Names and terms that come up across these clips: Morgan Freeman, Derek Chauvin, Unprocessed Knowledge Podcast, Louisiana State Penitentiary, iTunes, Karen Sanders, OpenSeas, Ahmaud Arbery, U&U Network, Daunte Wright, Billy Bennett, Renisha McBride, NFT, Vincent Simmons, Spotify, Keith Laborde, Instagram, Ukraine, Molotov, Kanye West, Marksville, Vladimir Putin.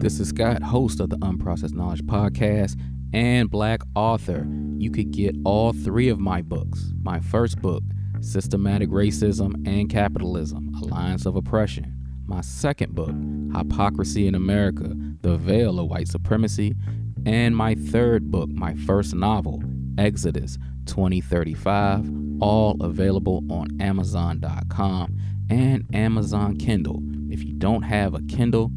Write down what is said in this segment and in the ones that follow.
This is Scott, host of the Unprocessed Knowledge Podcast and Black author. You could get all three of my books. My first book, Systematic Racism and Capitalism, Alliance of Oppression. My second book, Hypocrisy in America, The Veil of White Supremacy. And my third book, my first novel, Exodus 2035, all available on Amazon.com and Amazon Kindle. If you don't have a Kindle,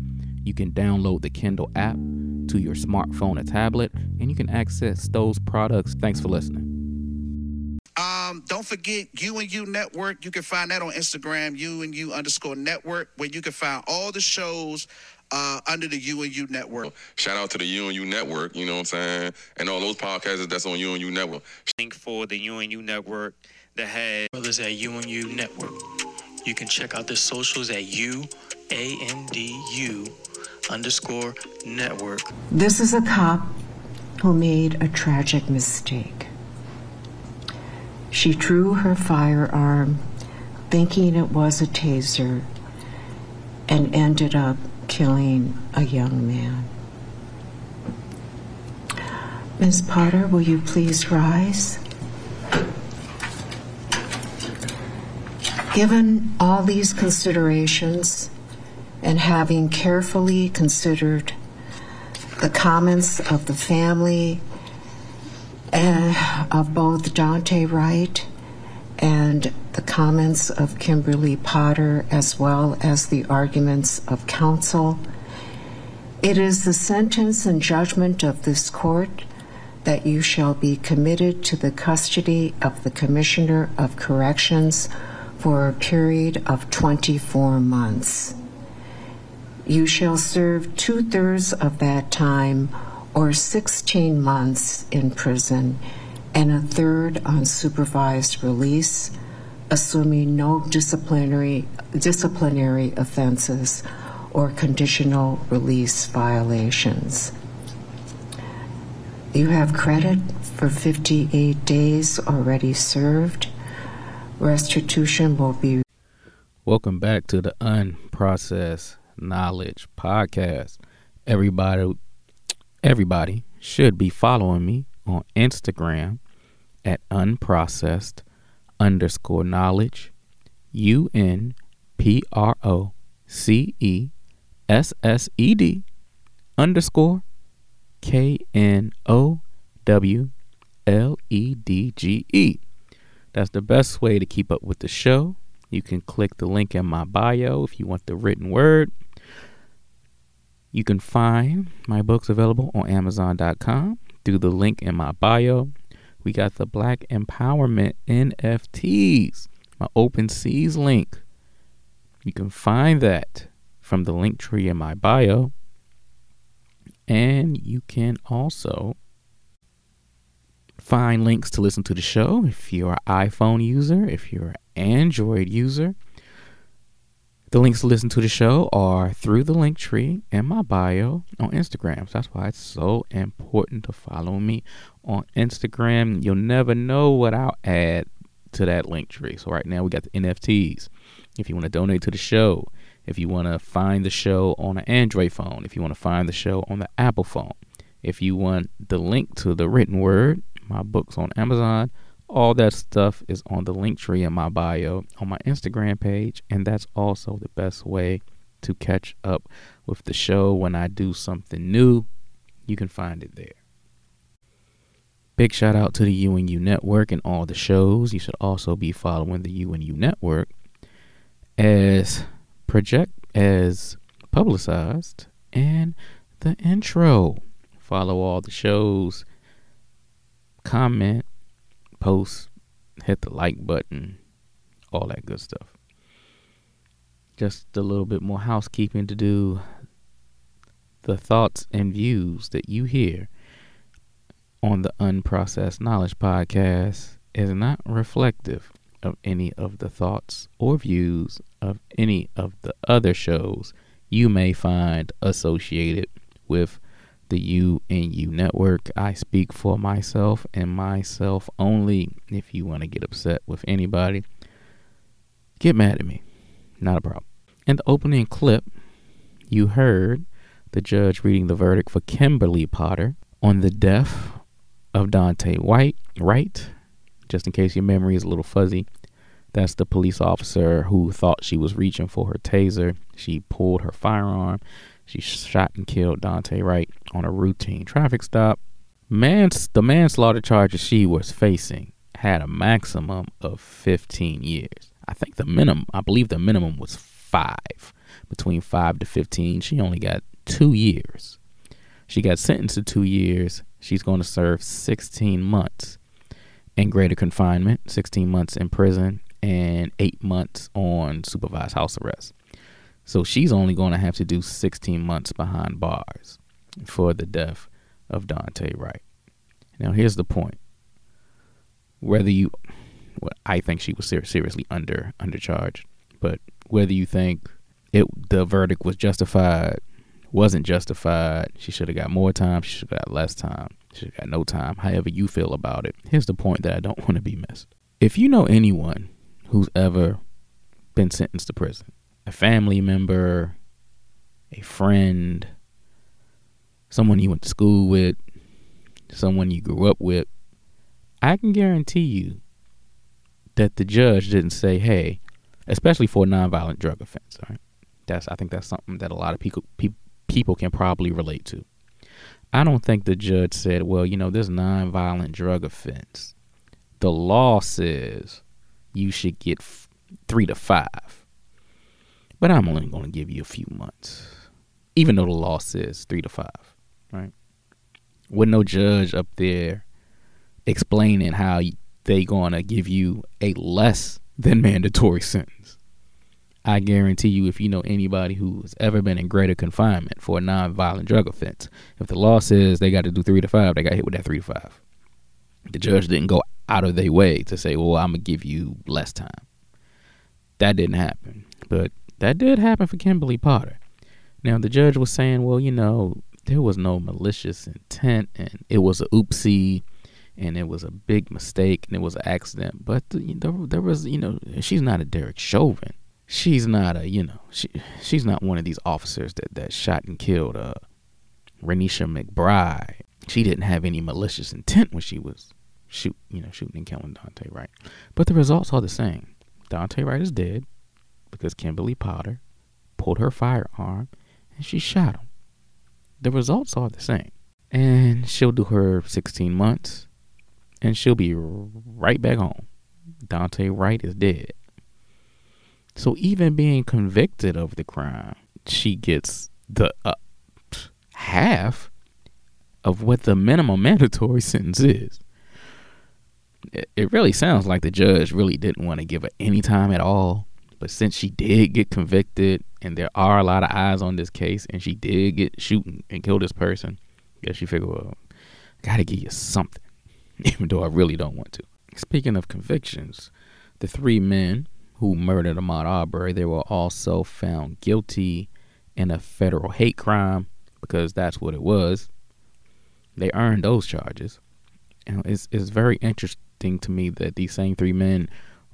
you can download the Kindle app to your smartphone or tablet, and you can access those products. Thanks for listening. Don't forget U&U Network. You can find that on Instagram, U&U_network, where you can find all the shows under the U&U Network. Shout out to the U&U Network, you know what I'm saying? And all those podcasts that's on U&U Network. Link for the U&U Network that has brothers at U&U Network. You can check out the socials at UANDU_network. This is a cop who made a tragic mistake. She drew her firearm, thinking it was a taser, and ended up killing a young man. Ms. Potter, will you please rise? Given all these considerations, and having carefully considered the comments of the family of both Daunte Wright and the comments of Kimberly Potter, as well as the arguments of counsel, it is the sentence and judgment of this court that you shall be committed to the custody of the Commissioner of Corrections for a period of 24 months. You shall serve 2/3 of that time, or 16 months in prison, and 1/3 on supervised release, assuming no disciplinary offenses or conditional release violations. You have credit for 58 days already served. Restitution will be... Welcome back to the Unprocessed Knowledge Podcast. Everybody should be following me on Instagram at unprocessed_knowledge, UNPROCESSED_KNOWLEDGE. That's the best way to keep up with the show. You can click the link in my bio if you want the written word. You can find my books available on Amazon.com through the link in my bio. We got the Black Empowerment NFTs, my OpenSeas link. You can find that from the link tree in my bio. And you can also find links to listen to the show if you're an iPhone user, if you're an Android user. The links to listen to the show are through the link tree and my bio on Instagram. So that's why it's so important to follow me on Instagram. You'll never know what I'll add to that link tree. So right now we got the NFTs. If you want to donate to the show, if you want to find the show on an Android phone, if you want to find the show on the Apple phone, if you want the link to the written word, my books on Amazon, all that stuff is on the link tree in my bio on my Instagram page, and that's also the best way to catch up with the show when I do something new. You can find it there. Big shout out to the U&U Network and all the shows. You should also be following the U&U Network as publicized in the intro. Follow all the shows, comment, post, hit the like button, all that good stuff. Just a little bit more housekeeping to do. The thoughts and views that you hear on the Unprocessed Knowledge Podcast is not reflective of any of the thoughts or views of any of the other shows you may find associated with the U&U Network. I speak for myself and myself only. If you want to get upset with anybody, get mad at me. Not a problem. In the opening clip, you heard the judge reading the verdict for Kimberly Potter on the death of Daunte Wright. Just in case your memory is a little fuzzy, that's the police officer who thought she was reaching for her taser. She pulled her firearm. She shot and killed Daunte Wright on a routine traffic stop. The manslaughter charges she was facing had a maximum of 15 years. I believe the minimum was 5, between 5 to 15. She only got 2 years. She got sentenced to 2 years. She's going to serve 16 months in greater confinement, 16 months in prison, and 8 months on supervised house arrest. So she's only going to have to do 16 months behind bars for the death of Daunte Wright. Now, here's the point. I think she was seriously undercharged, but whether you think the verdict was justified, wasn't justified, she should have got more time, she should have got less time, she should have got no time, however you feel about it, here's the point that I don't want to be missed. If you know anyone who's ever been sentenced to prison, a family member, a friend, someone you went to school with, someone you grew up with, I can guarantee you that the judge didn't say, hey, especially for a nonviolent drug offense. Right? I think that's something that a lot of people can probably relate to. I don't think the judge said, well, you know, this nonviolent drug offense, the law says you should get 3 to 5. But I'm only going to give you a few months, even though the law says 3 to 5. Right? With no judge up there explaining how they going to give you a less than mandatory sentence. I guarantee you, if you know anybody who's ever been in greater confinement for a nonviolent drug offense, if the law says they got to do 3 to 5, they got hit with that 3 to 5. The judge didn't go out of their way to say, well, I'm going to give you less time. That didn't happen. But that did happen for Kimberly Potter. Now, the judge was saying, well, you know, there was no malicious intent, and it was a oopsie, and it was a big mistake, and it was an accident. But there was, you know, she's not a Derek Chauvin. She's not a, you know, she's not one of these officers that shot and killed Renisha McBride. She didn't have any malicious intent when she was shooting and killing Daunte Wright. But the results are the same. Daunte Wright is dead because Kimberly Potter pulled her firearm and she shot him. The results are the same. And she'll do her 16 months. And she'll be right back home. Daunte Wright is dead. So even being convicted of the crime, she gets the half of what the minimum mandatory sentence is. It really sounds like the judge really didn't want to give her any time at all. But since she did get convicted, and there are a lot of eyes on this case, and she did get shooting and kill this person, yeah, she figured, well, I got to give you something. Even though I really don't want to. Speaking of convictions, the 3 men who murdered Ahmaud Arbery, they were also found guilty in a federal hate crime, because that's what it was. They earned those charges. And it's very interesting to me that these same 3 men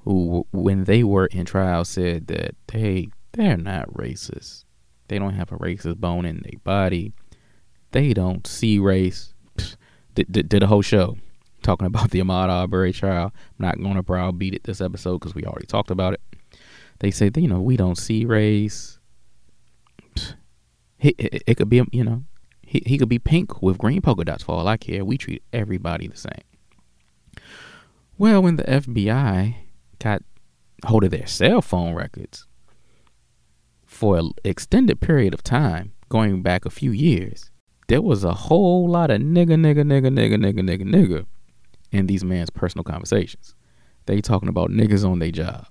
who, when they were in trial, said that, hey, they're not racist. They don't have a racist bone in their body. They don't see race. Did a whole show talking about the Ahmaud Arbery trial. I'm not going to browbeat it this episode because we already talked about it. They say, you know, we don't see race. It could be, you know, he could be pink with green polka dots for all I care. We treat everybody the same. Well, when the FBI got hold of their cell phone records for an extended period of time, going back a few years, there was a whole lot of nigga in these man's personal conversations. They talking about niggas on their job.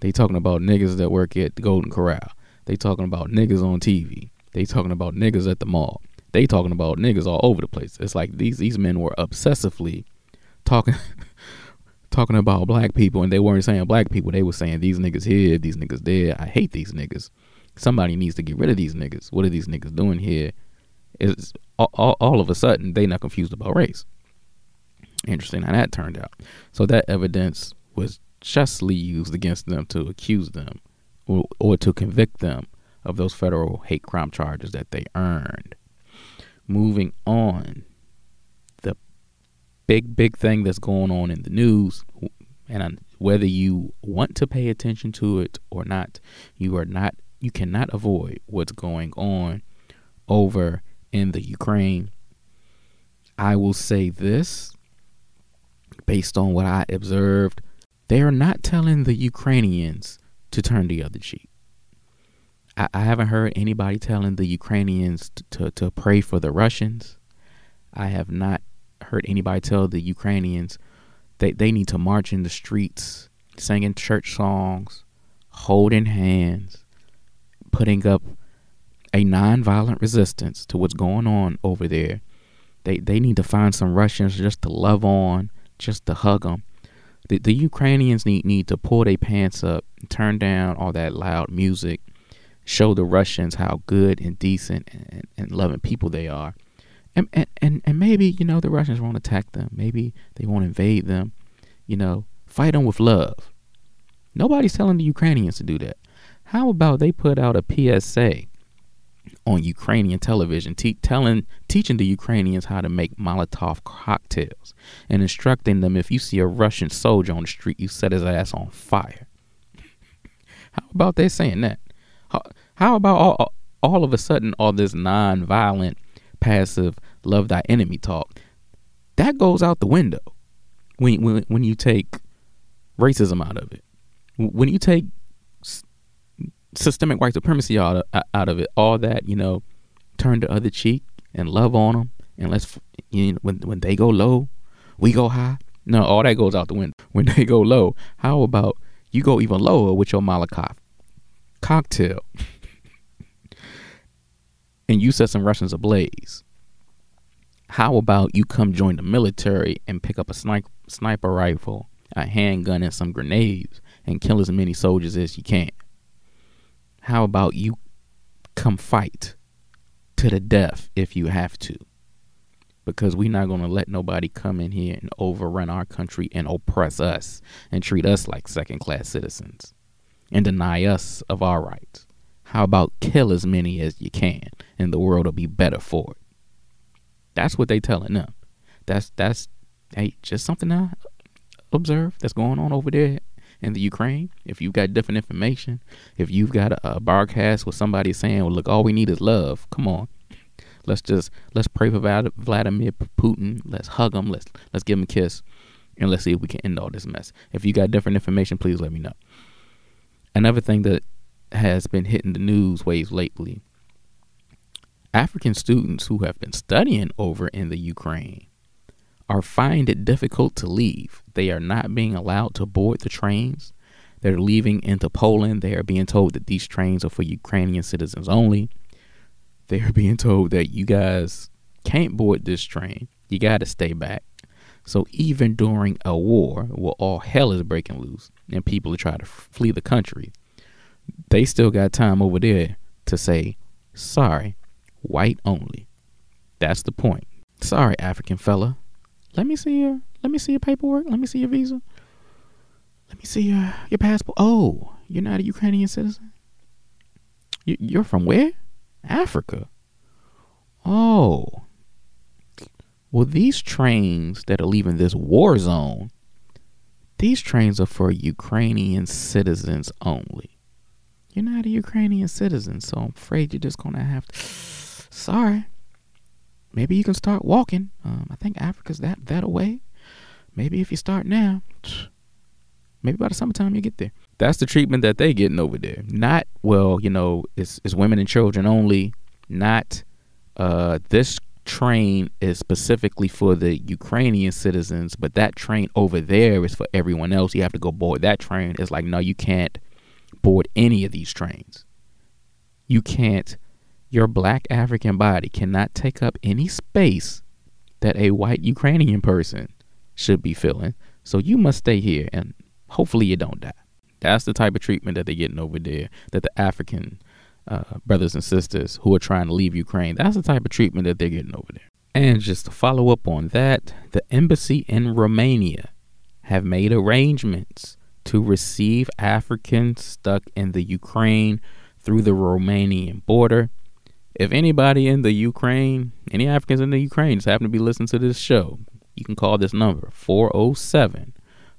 They talking about niggas that work at the Golden Corral. They talking about niggas on TV. They talking about niggas at the mall. They talking about niggas all over the place. It's like these men were obsessively talking about black people, and they weren't saying black people. They were saying these niggas here, these niggas there. I hate these niggas. Somebody needs to get rid of these niggas. What are these niggas doing here? Is all of a sudden they not confused about race. Interesting how that turned out. So that evidence was justly used against them to accuse them or to convict them of those federal hate crime charges that they earned. Moving on, the big thing that's going on in the news, and whether you want to pay attention to it or not, you cannot avoid what's going on over in the Ukraine. I will say this, based on what I observed, they are not telling the Ukrainians to turn the other cheek. I haven't heard anybody telling the Ukrainians to pray for the Russians. I have not heard anybody tell the Ukrainians that they need to march in the streets, singing church songs, holding hands, putting up a nonviolent resistance to what's going on over there. They need to find some Russians just to love on, just to hug them. The Ukrainians need to pull their pants up, turn down all that loud music, show the Russians how good and decent and loving people they are. And maybe, you know, the Russians won't attack them. Maybe they won't invade them. You know, fight them with love. Nobody's telling the Ukrainians to do that. How about they put out a PSA on Ukrainian television teaching the Ukrainians how to make Molotov cocktails and instructing them, if you see a Russian soldier on the street, you set his ass on fire. How about they saying that? How about all of a sudden all this nonviolent, passive, love thy enemy talk that goes out the window when you take racism out of it, when you take systemic white supremacy out of it, all that, you know, turn the other cheek and love on them, and let's, you know, when they go low, we go high. No, all that goes out the window. When they go low, how about you go even lower with your Molotov cocktail? And you set some Russians ablaze. How about you come join the military and pick up a sniper rifle, a handgun, and some grenades and kill as many soldiers as you can? How about you come fight to the death if you have to? Because we're not going to let nobody come in here and overrun our country and oppress us and treat us like second-class citizens and deny us of our rights. How about kill as many as you can, and the world will be better for it? That's what they telling them. That's just something I observe that's going on over there in the Ukraine. If you've got different information, if you've got a broadcast with somebody saying, well, look, all we need is love. Come on. Let's pray for Vladimir Putin. Let's hug him. Let's give him a kiss, and let's see if we can end all this mess. If you got different information, please let me know. Another thing that has been hitting the news waves lately. African students who have been studying over in the Ukraine are finding it difficult to leave. They are not being allowed to board the trains. They're leaving into Poland. They are being told that these trains are for Ukrainian citizens only. They are being told that you guys can't board this train. You got to stay back. So even during a war where all hell is breaking loose and people are trying to flee the country, they still got time over there to say, sorry, white only. That's the point. Sorry, African fella. Let me see your paperwork. Let me see your visa. Let me see your passport. Oh, you're not a Ukrainian citizen? You're from where? Africa. Oh. Well, these trains that are leaving this war zone, these trains are for Ukrainian citizens only. You're not a Ukrainian citizen, so I'm afraid you're just going to have to, sorry, maybe you can start walking. I think Africa's that away. Maybe if you start now, maybe by the summertime you get there. That's the treatment that they getting over there. Not, well, you know, it's women and children only. Not, this train is specifically for the Ukrainian citizens, but that train over there is for everyone else. You have to go board that train. It's like, no, you can't board any of these trains. You can't. Your black African body cannot take up any space that a white Ukrainian person should be filling. So you must stay here, and hopefully you don't die. That's the type of treatment that they're getting over there, that the African brothers and sisters who are trying to leave Ukraine, that's the type of treatment that they're getting over there. And just to follow up on that, the embassy in Romania have made arrangements to receive Africans stuck in the Ukraine through the Romanian border. If anybody in the Ukraine, any Africans in the Ukraine just happen to be listening to this show, you can call this number,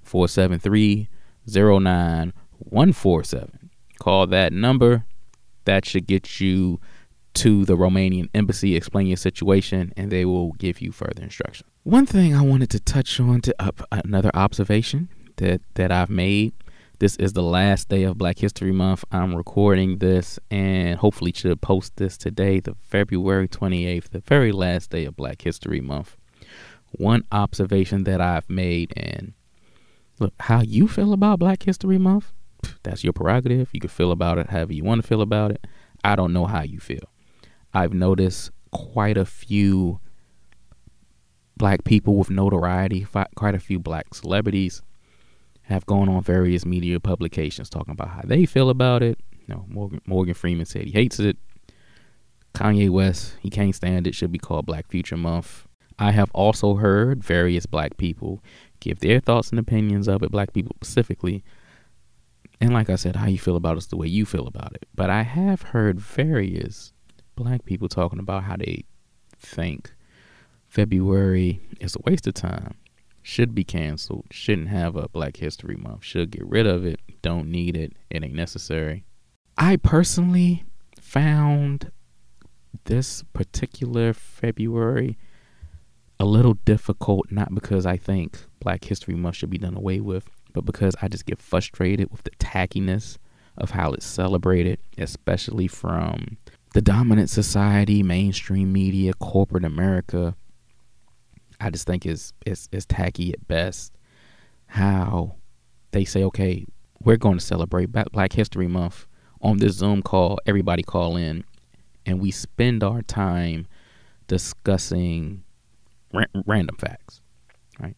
407-473-09147. Call that number. That should get you to the Romanian embassy, explain your situation, and they will give you further instruction. One thing I wanted to touch on, to another observation that I've made. This is the last day of Black History Month. I'm recording this and hopefully should post this today, the February 28th, the very last day of Black History Month. One observation that I've made, and look, how you feel about Black History Month, that's your prerogative. You can feel about it however you want to feel about it. I don't know how you feel. I've noticed quite a few Black people with notoriety, quite a few Black celebrities, have gone on various media publications talking about how they feel about it. You know, Morgan Freeman said he hates it. Kanye West, he can't stand it. Should be called Black Future Month. I have also heard various Black people give their thoughts and opinions of it, Black people specifically. And like I said, how you feel about it's the way you feel about it. But I have heard various Black people talking about how they think February is a waste of time, should be canceled, shouldn't have a Black History Month, should get rid of it, don't need it, it ain't necessary. I personally found this particular February a little difficult, not because I think Black History Month should be done away with, but because I just get frustrated with the tackiness of how it's celebrated, especially from the dominant society, mainstream media, corporate America. I just think it's tacky at best how they say, okay, we're going to celebrate Black History Month on this Zoom call. Everybody call in, and we spend our time discussing random facts, right?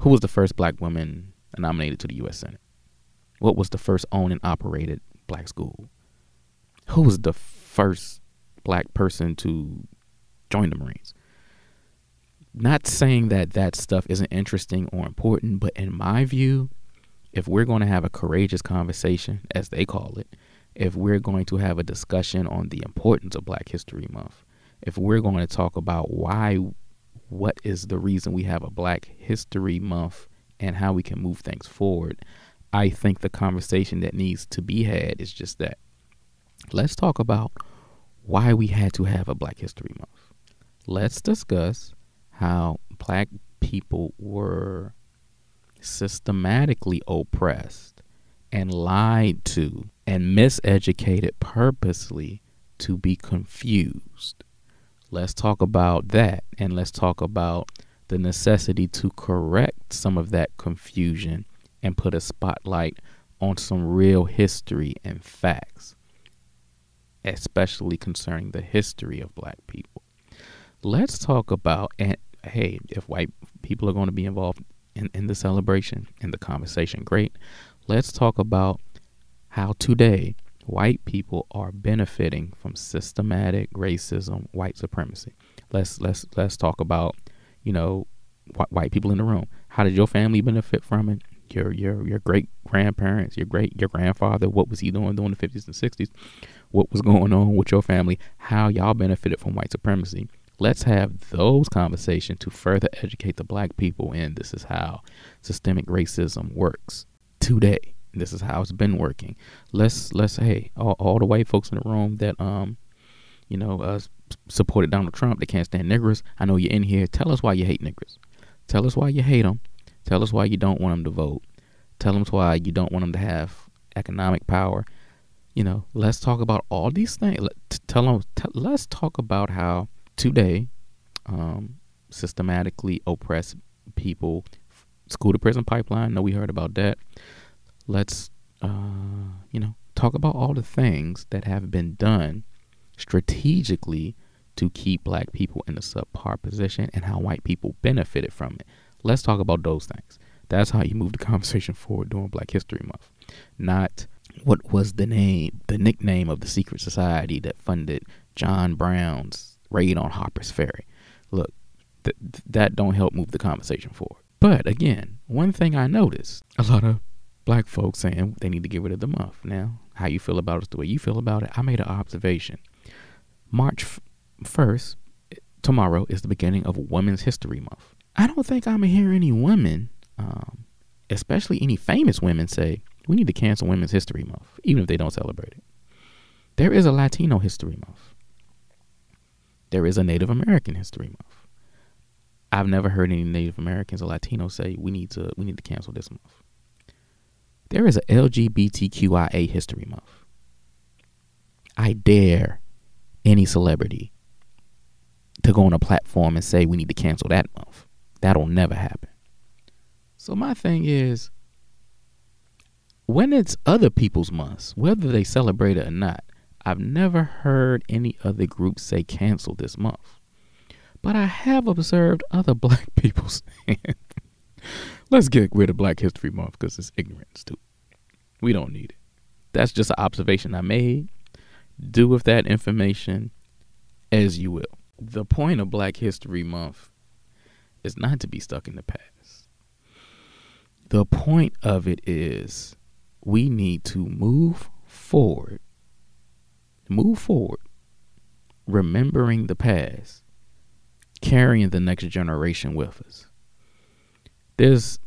Who was the first Black woman nominated to the U.S. Senate? What was the first owned and operated Black school? Who was the first Black person to join the Marines? Not saying that stuff isn't interesting or important, but in my view, if we're going to have a courageous conversation, as they call it, if we're going to have a discussion on the importance of Black History Month, if we're going to talk about why, what is the reason we have a Black History Month and how we can move things forward, I think the conversation that needs to be had is just that. Let's talk about why we had to have a Black History Month. Let's discuss how Black people were systematically oppressed and lied to and miseducated purposely to be confused. Let's talk about that, and let's talk about the necessity to correct some of that confusion and put a spotlight on some real history and facts, especially concerning the history of Black people. Let's talk about, and hey, if white people are going to be involved in the celebration, in the conversation, great. Let's talk about how today white people are benefiting from systematic racism, white supremacy. Let's talk about, you know, white people in the room. How did your family benefit from it? Your great grandparents, your grandfather, what was he doing the 50s and 60s? What was going on with your family? How y'all benefited from white supremacy? Let's have those conversations to further educate the Black people. And this is how systemic racism works today. This is how it's been working. Let's hey, all the white folks in the room that supported Donald Trump, they can't stand niggers. I know you're in here. Tell us why you hate niggers. Tell us why you hate them. Tell us why you don't want them to vote. Tell us why you don't want them to have economic power. You know, let's talk about all these things. Let's talk about how today systematically oppressed people, school to prison pipeline. No, we heard about that. Let's talk about all the things that have been done strategically to keep Black people in a subpar position and how white people benefited from it. Let's talk about those things. That's how you move the conversation forward during Black History Month. Not what was the nickname of the secret society that funded John Brown's raid on Harper's Ferry. Look, that don't help move the conversation forward. But again, one thing I noticed, a lot of black folks saying they need to get rid of the month. Now, how you feel about it is the way you feel about it. I made an observation. March 1st, tomorrow, is the beginning of Women's History Month. I don't think I'm going to hear any women, especially any famous women, say, we need to cancel Women's History Month, even if they don't celebrate it. There is a Latino History Month. There is a Native American History Month. I've never heard any Native Americans or Latinos say we need to cancel this month. There is a LGBTQIA History Month. I dare any celebrity to go on a platform and say we need to cancel that month. That'll never happen. So my thing is, when it's other people's months, whether they celebrate it or not, I've never heard any other group say cancel this month. But I have observed other black people saying, let's get rid of Black History Month because it's ignorance too. We don't need it. That's just an observation I made. Do with that information as you will. The point of Black History Month is not to be stuck in the past. The point of it is we need to move forward. Move forward, remembering the past, carrying the next generation with us. There's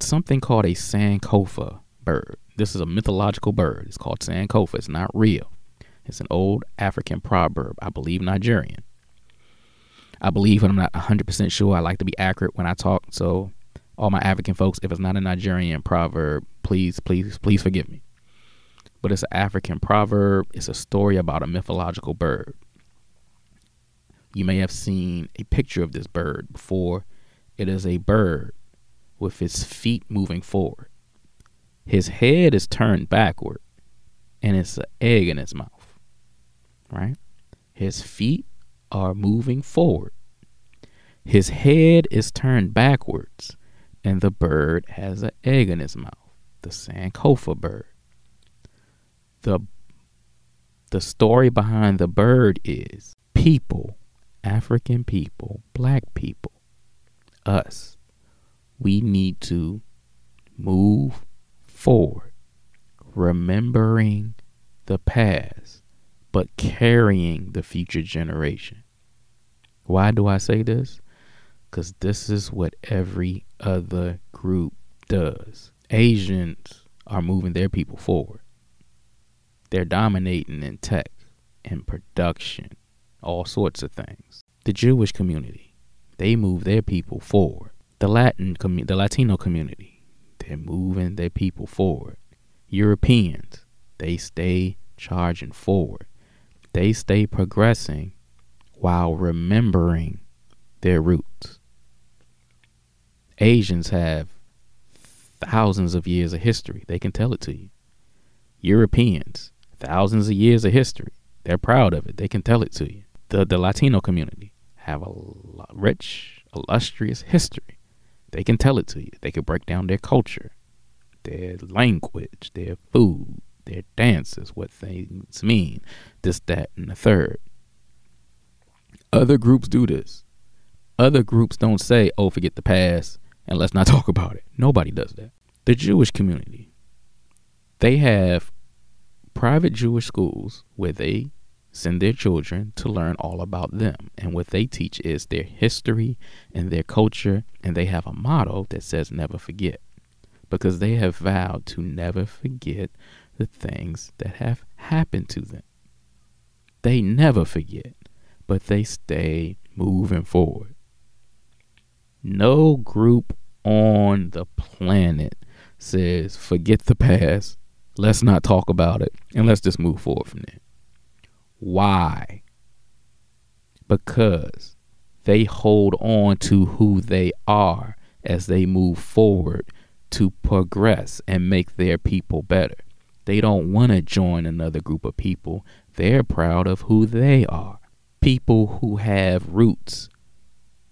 something called a Sankofa bird. This is a mythological bird. It's called Sankofa. It's not real. It's an old African proverb. I believe Nigerian. I believe, but I'm not 100% sure. I like to be accurate when I talk. So all my African folks, if it's not a Nigerian proverb, please forgive me. But it's an African proverb. It's a story about a mythological bird. You may have seen a picture of this bird before. It is a bird with its feet moving forward. His head is turned backward, and it's an egg in its mouth, right? His feet are moving forward. His head is turned backwards, and the bird has an egg in its mouth, the Sankofa bird. The story behind the bird is people, African people, black people, us, we need to move forward, remembering the past, but carrying the future generation. Why do I say this? Because this is what every other group does. Asians are moving their people forward. They're dominating in tech and production, all sorts of things. The Jewish community, they move their people forward. The Latino community, they're moving their people forward. Europeans, they stay charging forward. They stay progressing while remembering their roots. Asians have thousands of years of history. They can tell it to you. Europeans, thousands of years of history. They're proud of it. They can tell it to you. The Latino community have a rich, illustrious history. They can tell it to you. They can break down their culture, their language, their food, their dances, what things mean, this, that, and the third. Other groups do this. Other groups don't say, oh, forget the past and let's not talk about it. Nobody does that. The Jewish community, they have private Jewish schools where they send their children to learn all about them. And what they teach is their history and their culture. And they have a motto that says never forget, because they have vowed to never forget the things that have happened to them. They never forget, but they stay moving forward. No group on the planet says forget the past, let's not talk about it, and let's just move forward from there. Why? Because they hold on to who they are as they move forward to progress and make their people better. They don't want to join another group of people. They're proud of who they are. People who have roots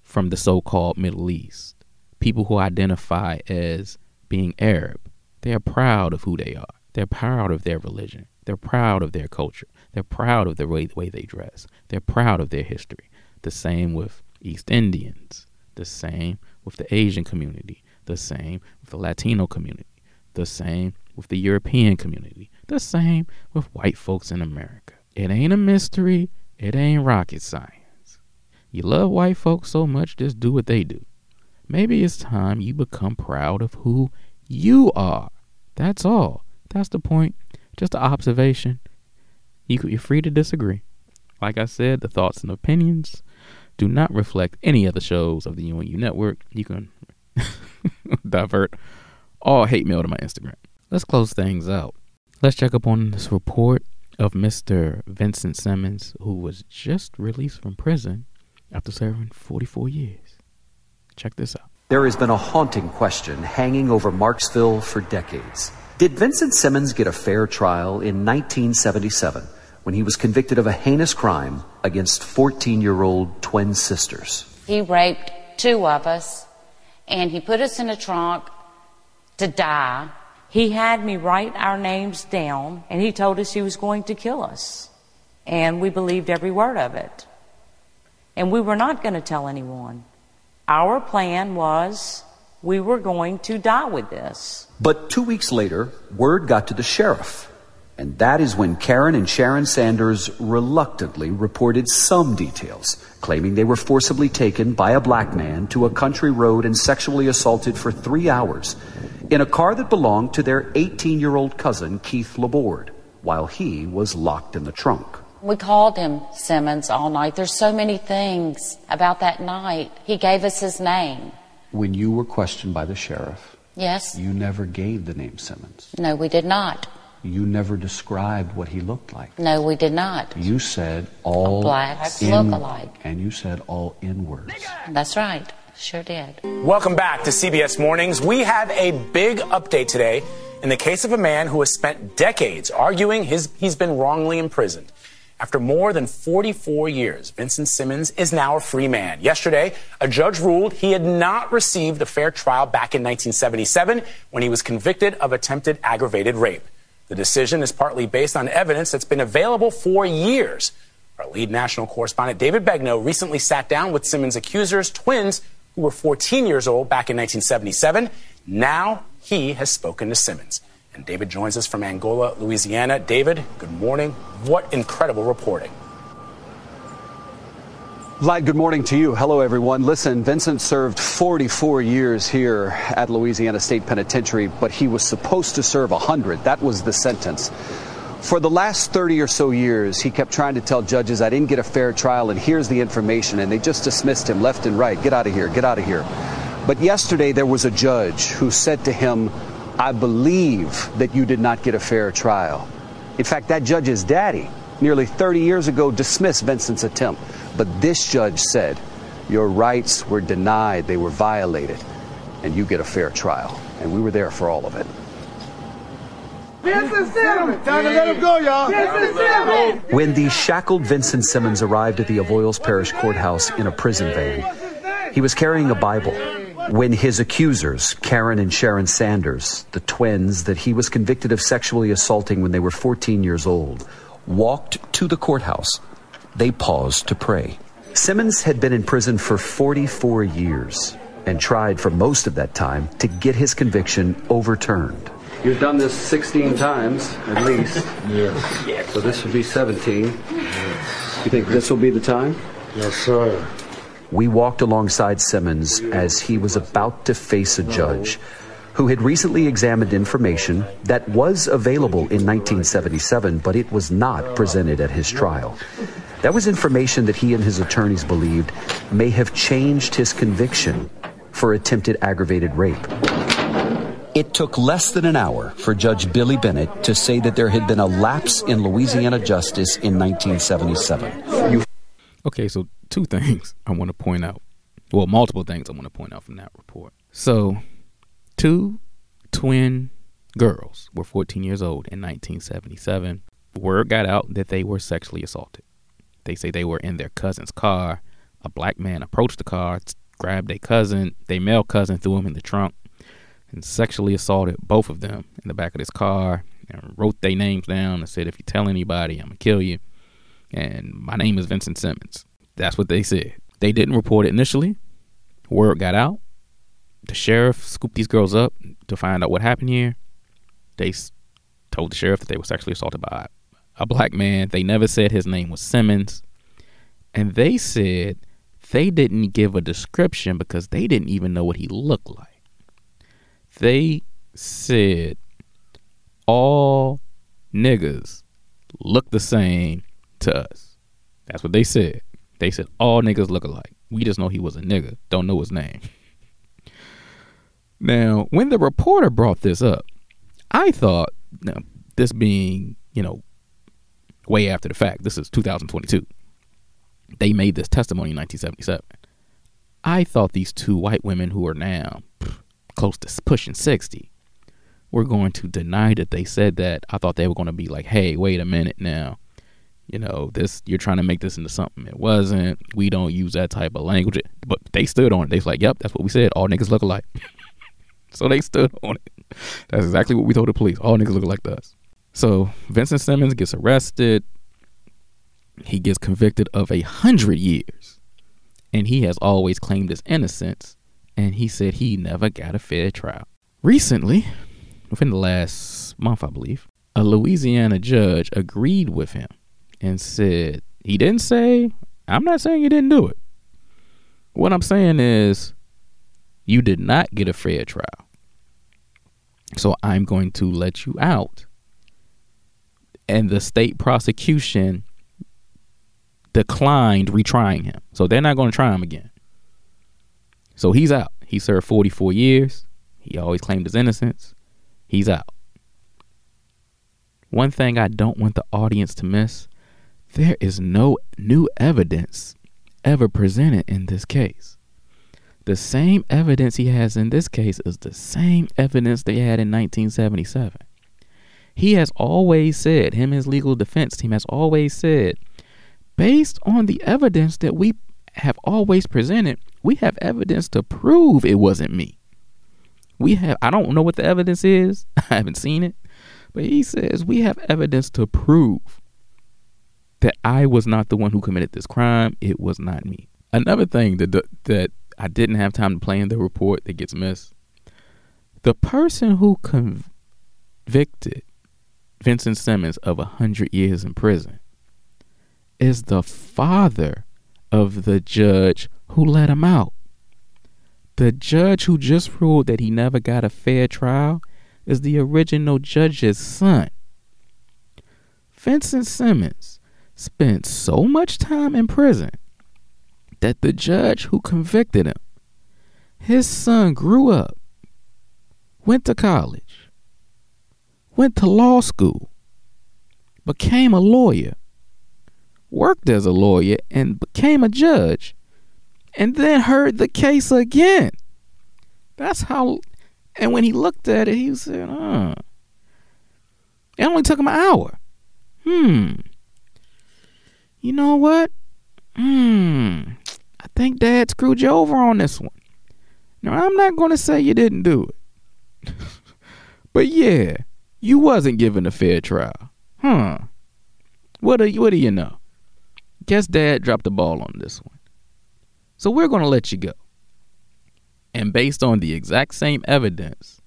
from the so-called Middle East, people who identify as being Arab, they are proud of who they are. They're proud of their religion. They're proud of their culture. They're proud of the way they dress. They're proud of their history. The same with East Indians. The same with the Asian community. The same with the Latino community. The same with the European community. The same with white folks in America. It ain't a mystery. It ain't rocket science. You love white folks so much, just do what they do. Maybe it's time you become proud of who you are. That's all. That's the point. Just an observation. You're free to disagree. Like I said, the thoughts and opinions do not reflect any other shows of the U&U Network. You can divert all hate mail to my Instagram. Let's close things out. Let's check up on this report of Mr. Vincent Simmons, who was just released from prison after serving 44 years. Check this out. There has been a haunting question hanging over Marksville for decades. Did Vincent Simmons get a fair trial in 1977 when he was convicted of a heinous crime against 14-year-old twin sisters? He raped two of us, and he put us in a trunk to die. He had me write our names down, and he told us he was going to kill us. And we believed every word of it. And we were not going to tell anyone. Our plan was we were going to die with this. But 2 weeks later, word got to the sheriff. And that is when Karen and Sharon Sanders reluctantly reported some details, claiming they were forcibly taken by a black man to a country road and sexually assaulted for 3 hours in a car that belonged to their 18-year-old cousin, Keith Laborde, while he was locked in the trunk. We called him Simmons all night. There's so many things about that night. He gave us his name. When you were questioned by the sheriff, yes, you never gave the name Simmons. No, we did not. You never described what he looked like. No, we did not. You said all blacks look alike. And you said all N-words. That's right. Sure did. Welcome back to CBS Mornings. We have a big update today in the case of a man who has spent decades arguing he's been wrongly imprisoned. After more than 44 years, Vincent Simmons is now a free man. Yesterday, a judge ruled he had not received a fair trial back in 1977 when he was convicted of attempted aggravated rape. The decision is partly based on evidence that's been available for years. Our lead national correspondent, David Begno, recently sat down with Simmons' accusers, twins who were 14 years old back in 1977. Now he has spoken to Simmons. And David joins us from Angola, Louisiana. David, good morning. What incredible reporting. Vlad, good morning to you. Hello, everyone. Listen, Vincent served 44 years here at Louisiana State Penitentiary, but he was supposed to serve 100. That was the sentence. For the last 30 or so years, he kept trying to tell judges, I didn't get a fair trial, and here's the information, and they just dismissed him left and right. Get out of here. Get out of here. But yesterday, there was a judge who said to him, I believe that you did not get a fair trial. In fact, that judge's daddy, nearly 30 years ago, dismissed Vincent's attempt. But this judge said, your rights were denied, they were violated, and you get a fair trial. And we were there for all of it. Vincent Simmons! Time to let him go, y'all! Vincent Simmons! When the shackled Vincent Simmons arrived at the Avoyelles Parish courthouse in a prison van, he was carrying a Bible. When his accusers, Karen and Sharon Sanders, the twins that he was convicted of sexually assaulting when they were 14 years old, walked to the courthouse, they paused to pray. Simmons had been in prison for 44 years and tried for most of that time to get his conviction overturned. You've done this 16 times, at least. Yes. So this would be 17. Yes. You think this will be the time? Yes, sir. We walked alongside Simmons as he was about to face a judge who had recently examined information that was available in 1977, but it was not presented at his trial. That was information that he and his attorneys believed may have changed his conviction for attempted aggravated rape. It took less than an hour for Judge Billy Bennett to say that there had been a lapse in Louisiana justice in 1977. Okay, so two things I want to point out. Well, multiple things I want to point out from that report. So, two twin girls were 14 years old in 1977. Word got out that they were sexually assaulted. They say they were in their cousin's car. A black man approached the car, grabbed their male cousin, threw him in the trunk, and sexually assaulted both of them in the back of this car and wrote their names down and said, if you tell anybody, I'm going to kill you. And my name is Vincent Simmons. That's what they said. They didn't report it initially. Word got out. The sheriff scooped these girls up to find out what happened here. They told the sheriff that they were sexually assaulted by a black man. They never said his name was Simmons. And they said they didn't give a description because they didn't even know what he looked like. They said all niggas look the same to us. That's what they said. They said all niggas look alike. We just know he was a nigga. Don't know his name. Now, when the reporter brought this up, I thought, now, this being, way after the fact, this is 2022. They made this testimony in 1977. I thought these two white women who are now close to pushing 60 were going to deny that they said that. I thought they were going to be like, hey, wait a minute now. This, you're trying to make this into something it wasn't. We don't use that type of language. But they stood on it. They was like, yep, that's what we said. All niggas look alike. So they stood on it. That's exactly what we told the police. All niggas look like us. So Vincent Simmons gets arrested. He gets convicted of 100 years. And he has always claimed his innocence. And he said he never got a fair trial. Recently, within the last month, I believe, a Louisiana judge agreed with him and said, he didn't say, I'm not saying you didn't do it. What I'm saying is, you did not get a fair trial. So I'm going to let you out. And the state prosecution declined retrying him. So they're not going to try him again. So he's out. He served 44 years. He always claimed his innocence. He's out. One thing I don't want the audience to miss, there is no new evidence ever presented in this case. The same evidence he has in this case is the same evidence they had in 1977. He has always said, him and his legal defense team has always said, based on the evidence that we have always presented, we have evidence to prove it wasn't me. I don't know what the evidence is. I haven't seen it. But he says, we have evidence to prove that I was not the one who committed this crime. It was not me. Another thing that I didn't have time to play in the report that gets missed. The person who convicted Vincent Simmons of 100 years in prison is the father of the judge who let him out. The judge who just ruled that he never got a fair trial is the original judge's son. Vincent Simmons spent so much time in prison that the judge who convicted him, his son grew up, went to college, went to law school, became a lawyer, worked as a lawyer, and became a judge, and then heard the case again. That's how, and when he looked at it, he said, it only took him an hour. You know what? I think Dad screwed you over on this one. Now, I'm not going to say you didn't do it. But yeah, you wasn't given a fair trial. What do you know? Guess Dad dropped the ball on this one. So we're going to let you go. And based on the exact same evidence,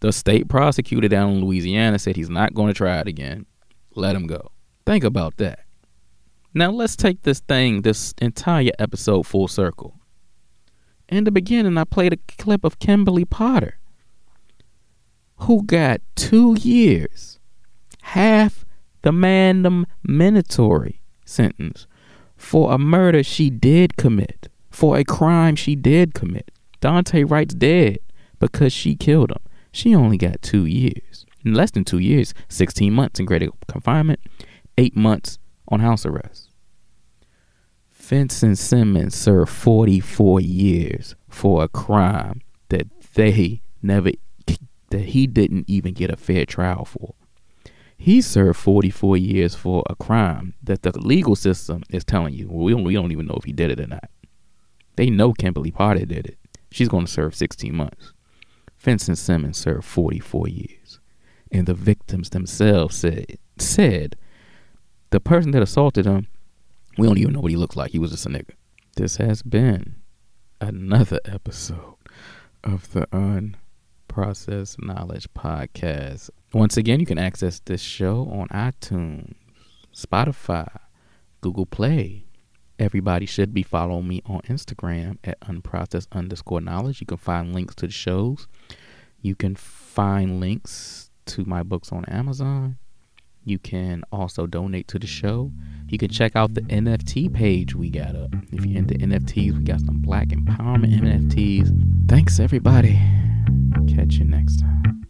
the state prosecutor down in Louisiana said he's not going to try it again. Let him go. Think about that. Now let's take this entire episode full circle. In the beginning, I played a clip of Kimberly Potter, who got 2 years, half the mandatory sentence for a murder she did commit, for a crime she did commit. Daunte Wright's dead because she killed him. She only got 2 years. In less than 2 years, 16 months in greater confinement, 8 months on house arrest. Vincent Simmons served 44 years for a crime that he didn't even get a fair trial for. He served 44 years for a crime that the legal system is telling you, well, we don't even know if he did it or not. They know Kimberly Potter did it. She's going to serve 16 months. Vincent Simmons served 44 years. And the victims themselves said the person that assaulted him, we don't even know what he looked like. He was just a nigga. This has been another episode of the Unprocessed Knowledge Podcast. Once again, you can access this show on iTunes, Spotify, Google Play. Everybody should be following me on Instagram at unprocessed_knowledge. You can find links to the shows. You can find links to my books on Amazon. You can also donate to the show. You can check out the NFT page we got up. If you're into NFTs, we got some Black Empowerment NFTs. Thanks, everybody. Catch you next time.